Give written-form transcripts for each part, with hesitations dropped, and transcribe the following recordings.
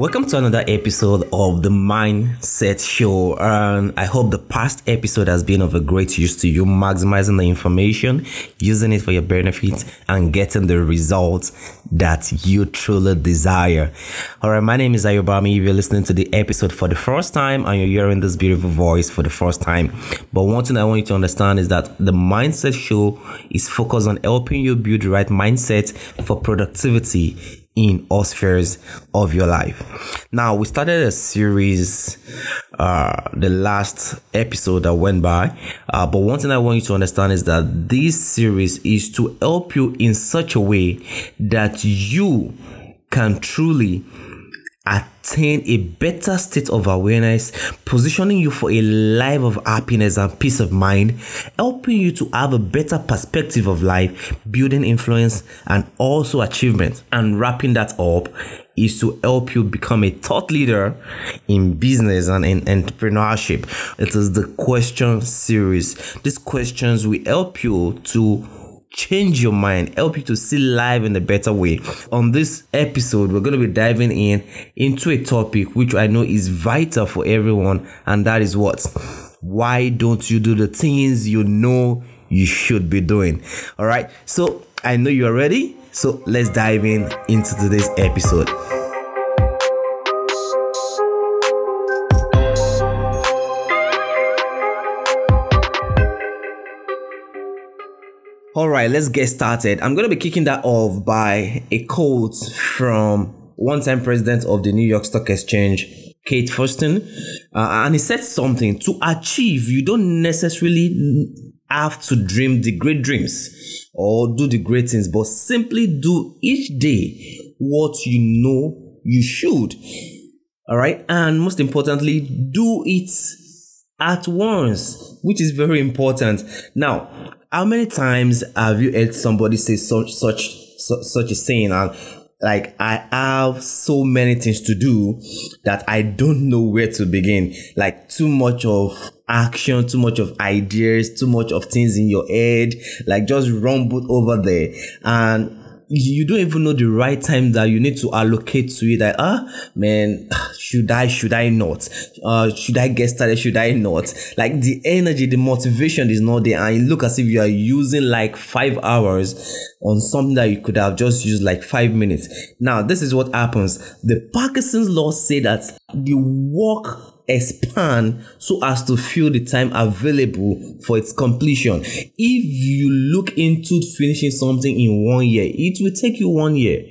Welcome to another episode of the Mindset Show. I hope the past episode has been of a great use to you, maximizing the information, using it for your benefit, and getting the results that you truly desire. All right, my name is Ayobami. If you're listening to the episode for the first time and you're hearing this beautiful voice for the first time, but one thing I want you to understand is that the Mindset Show is focused on helping you build the right mindset for productivity in all spheres of your life. Now, we started a series the last episode that went by, but one thing I want you to understand is that this series is to help you in such a way that you can truly attain a better state of awareness, positioning you for a life of happiness and peace of mind, helping you to have a better perspective of life, building influence and also achievement. And wrapping that up is to help you become a thought leader in business and in entrepreneurship. It is the question series. These questions will help you to change your mind, help you to see life in a better way. On this episode, we're going to be diving into a topic which I know is vital for everyone, and that is what? Why don't you do the things you know you should be doing? All right, so I know you're ready, so let's dive into today's episode. All right, let's get started. I'm going to be kicking that off by a quote from one-time president of the New York Stock Exchange, Kate Fursten, and he said something. To achieve, you don't necessarily have to dream the great dreams or do the great things, but simply do each day what you know you should. All right, and most importantly, do it at once, which is very important. Now, how many times have you heard somebody say such a saying? And like, I have so many things to do that I don't know where to begin. Like, too much of action, too much of ideas, too much of things in your head. Like, just rumbled over there, and you don't even know the right time that you need to allocate to it. Like, man, should I not? Should I get started? Should I not? Like, the energy, the motivation is not there. And you look as if you are using like 5 hours on something that you could have just used like 5 minutes. Now, this is what happens. The Parkinson's law say that the work expand so as to fill the time available for its completion. If you look into finishing something in 1 year, it will take you 1 year.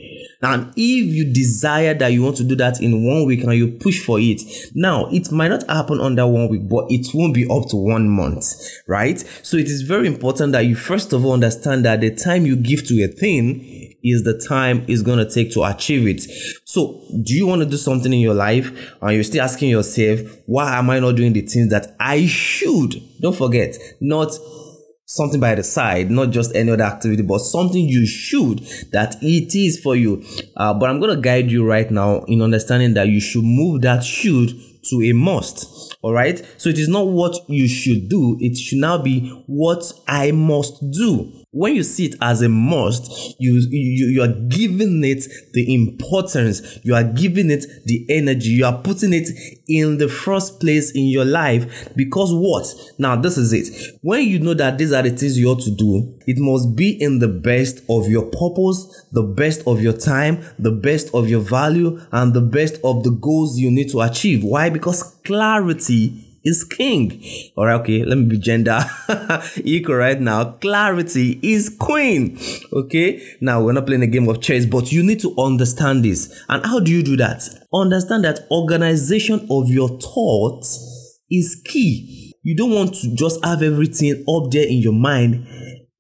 And if you desire that you want to do that in 1 week and you push for it, now it might not happen under 1 week, but it won't be up to 1 month, right? So it is very important that you first of all understand that the time you give to a thing is the time it's going to take to achieve it. So do you want to do something in your life and you're still asking yourself, why am I not doing the things that I should? Don't forget, not something by the side, not just any other activity, but something you should, that it is for you. But I'm going to guide you right now in understanding that you should move that should to a must. All right. So it is not what you should do. It should now be what I must do. When you see it as a must, you are giving it the importance, you are giving it the energy, you are putting it in the first place in your life. Because what? Now, this is it. When you know that these are the things you ought to do, it must be in the best of your purpose, the best of your time, the best of your value, and the best of the goals you need to achieve. Why? Because clarity is king. All right, okay, let me be gender equal right now. Clarity is queen. Okay, now we're not playing a game of chess, but you need to understand this. And how do you do that? Understand that organization of your thoughts is key. You don't want to just have everything up there in your mind.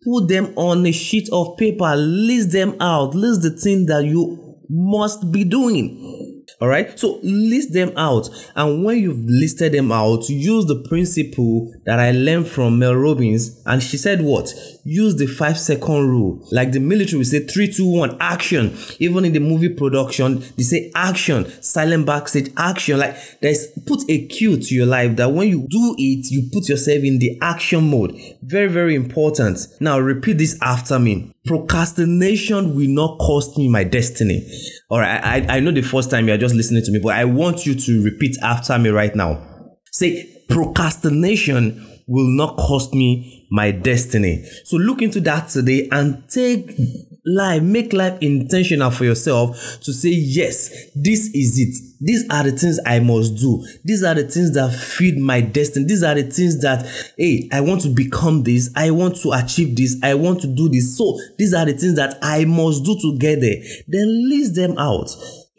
Put them on a sheet of paper, list them out, list the thing that you must be doing. All right, so list them out. And when you've listed them out, use the principle that I learned from Mel Robbins. And she said what? Use the 5-second rule. Like the military will say 3, 2, 1, action. Even in the movie production, they say action, silent backstage, action. Like, there's put a cue to your life that when you do it, you put yourself in the action mode. Very, very important. Now repeat this after me. procrastination will not cost me my destiny. All right. I know the first time you're just listening to me, but I want you to repeat after me right now. Say, procrastination will not cost me my destiny. So look into that today and take life, make life intentional for yourself to say, yes, this is it. These are the things I must do. These are the things that feed my destiny. These are the things that, hey, I want to become this. I want to achieve this. I want to do this. So these are the things that I must do to get there. Then list them out.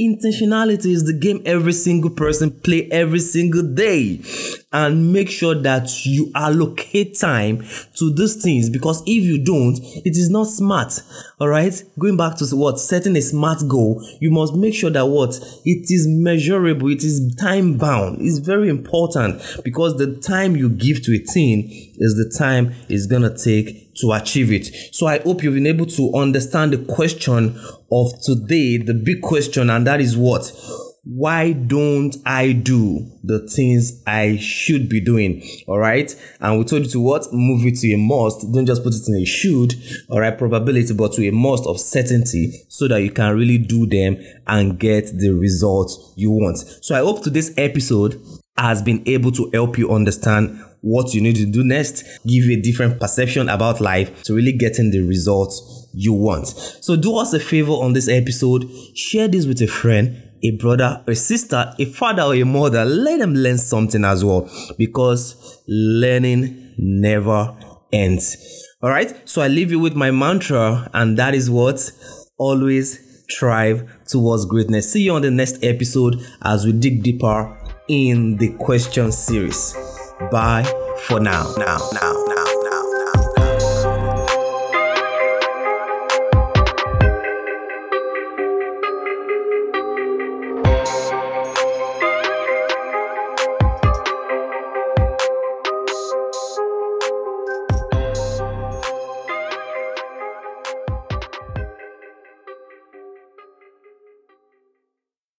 Intentionality is the game every single person play every single day, and make sure that you allocate time to these things, because if you don't, it is not smart. All right. Going back to what? Setting a smart goal. You must make sure that what? It is measurable. It is time bound. It's very important, because the time you give to a thing is the time it's going to take to achieve it. So I hope you've been able to understand the question of today, the big question, and that is what? Why don't I do the things I should be doing? All right. And we told you to what? Move it to a must. Don't just put it in a should, all right, probability, but to a must of certainty, so that you can really do them and get the results you want. So I hope today's episode has been able to help you understand what you need to do next, give you a different perception about life to really getting the results you want. So do us a favor on this episode, share this with a friend, a brother, a sister, a father, or a mother. Let them learn something as well, because learning never ends. All right. So I leave you with my mantra, and that is what? Always strive towards greatness. See you on the next episode as we dig deeper in the question series. Bye for now.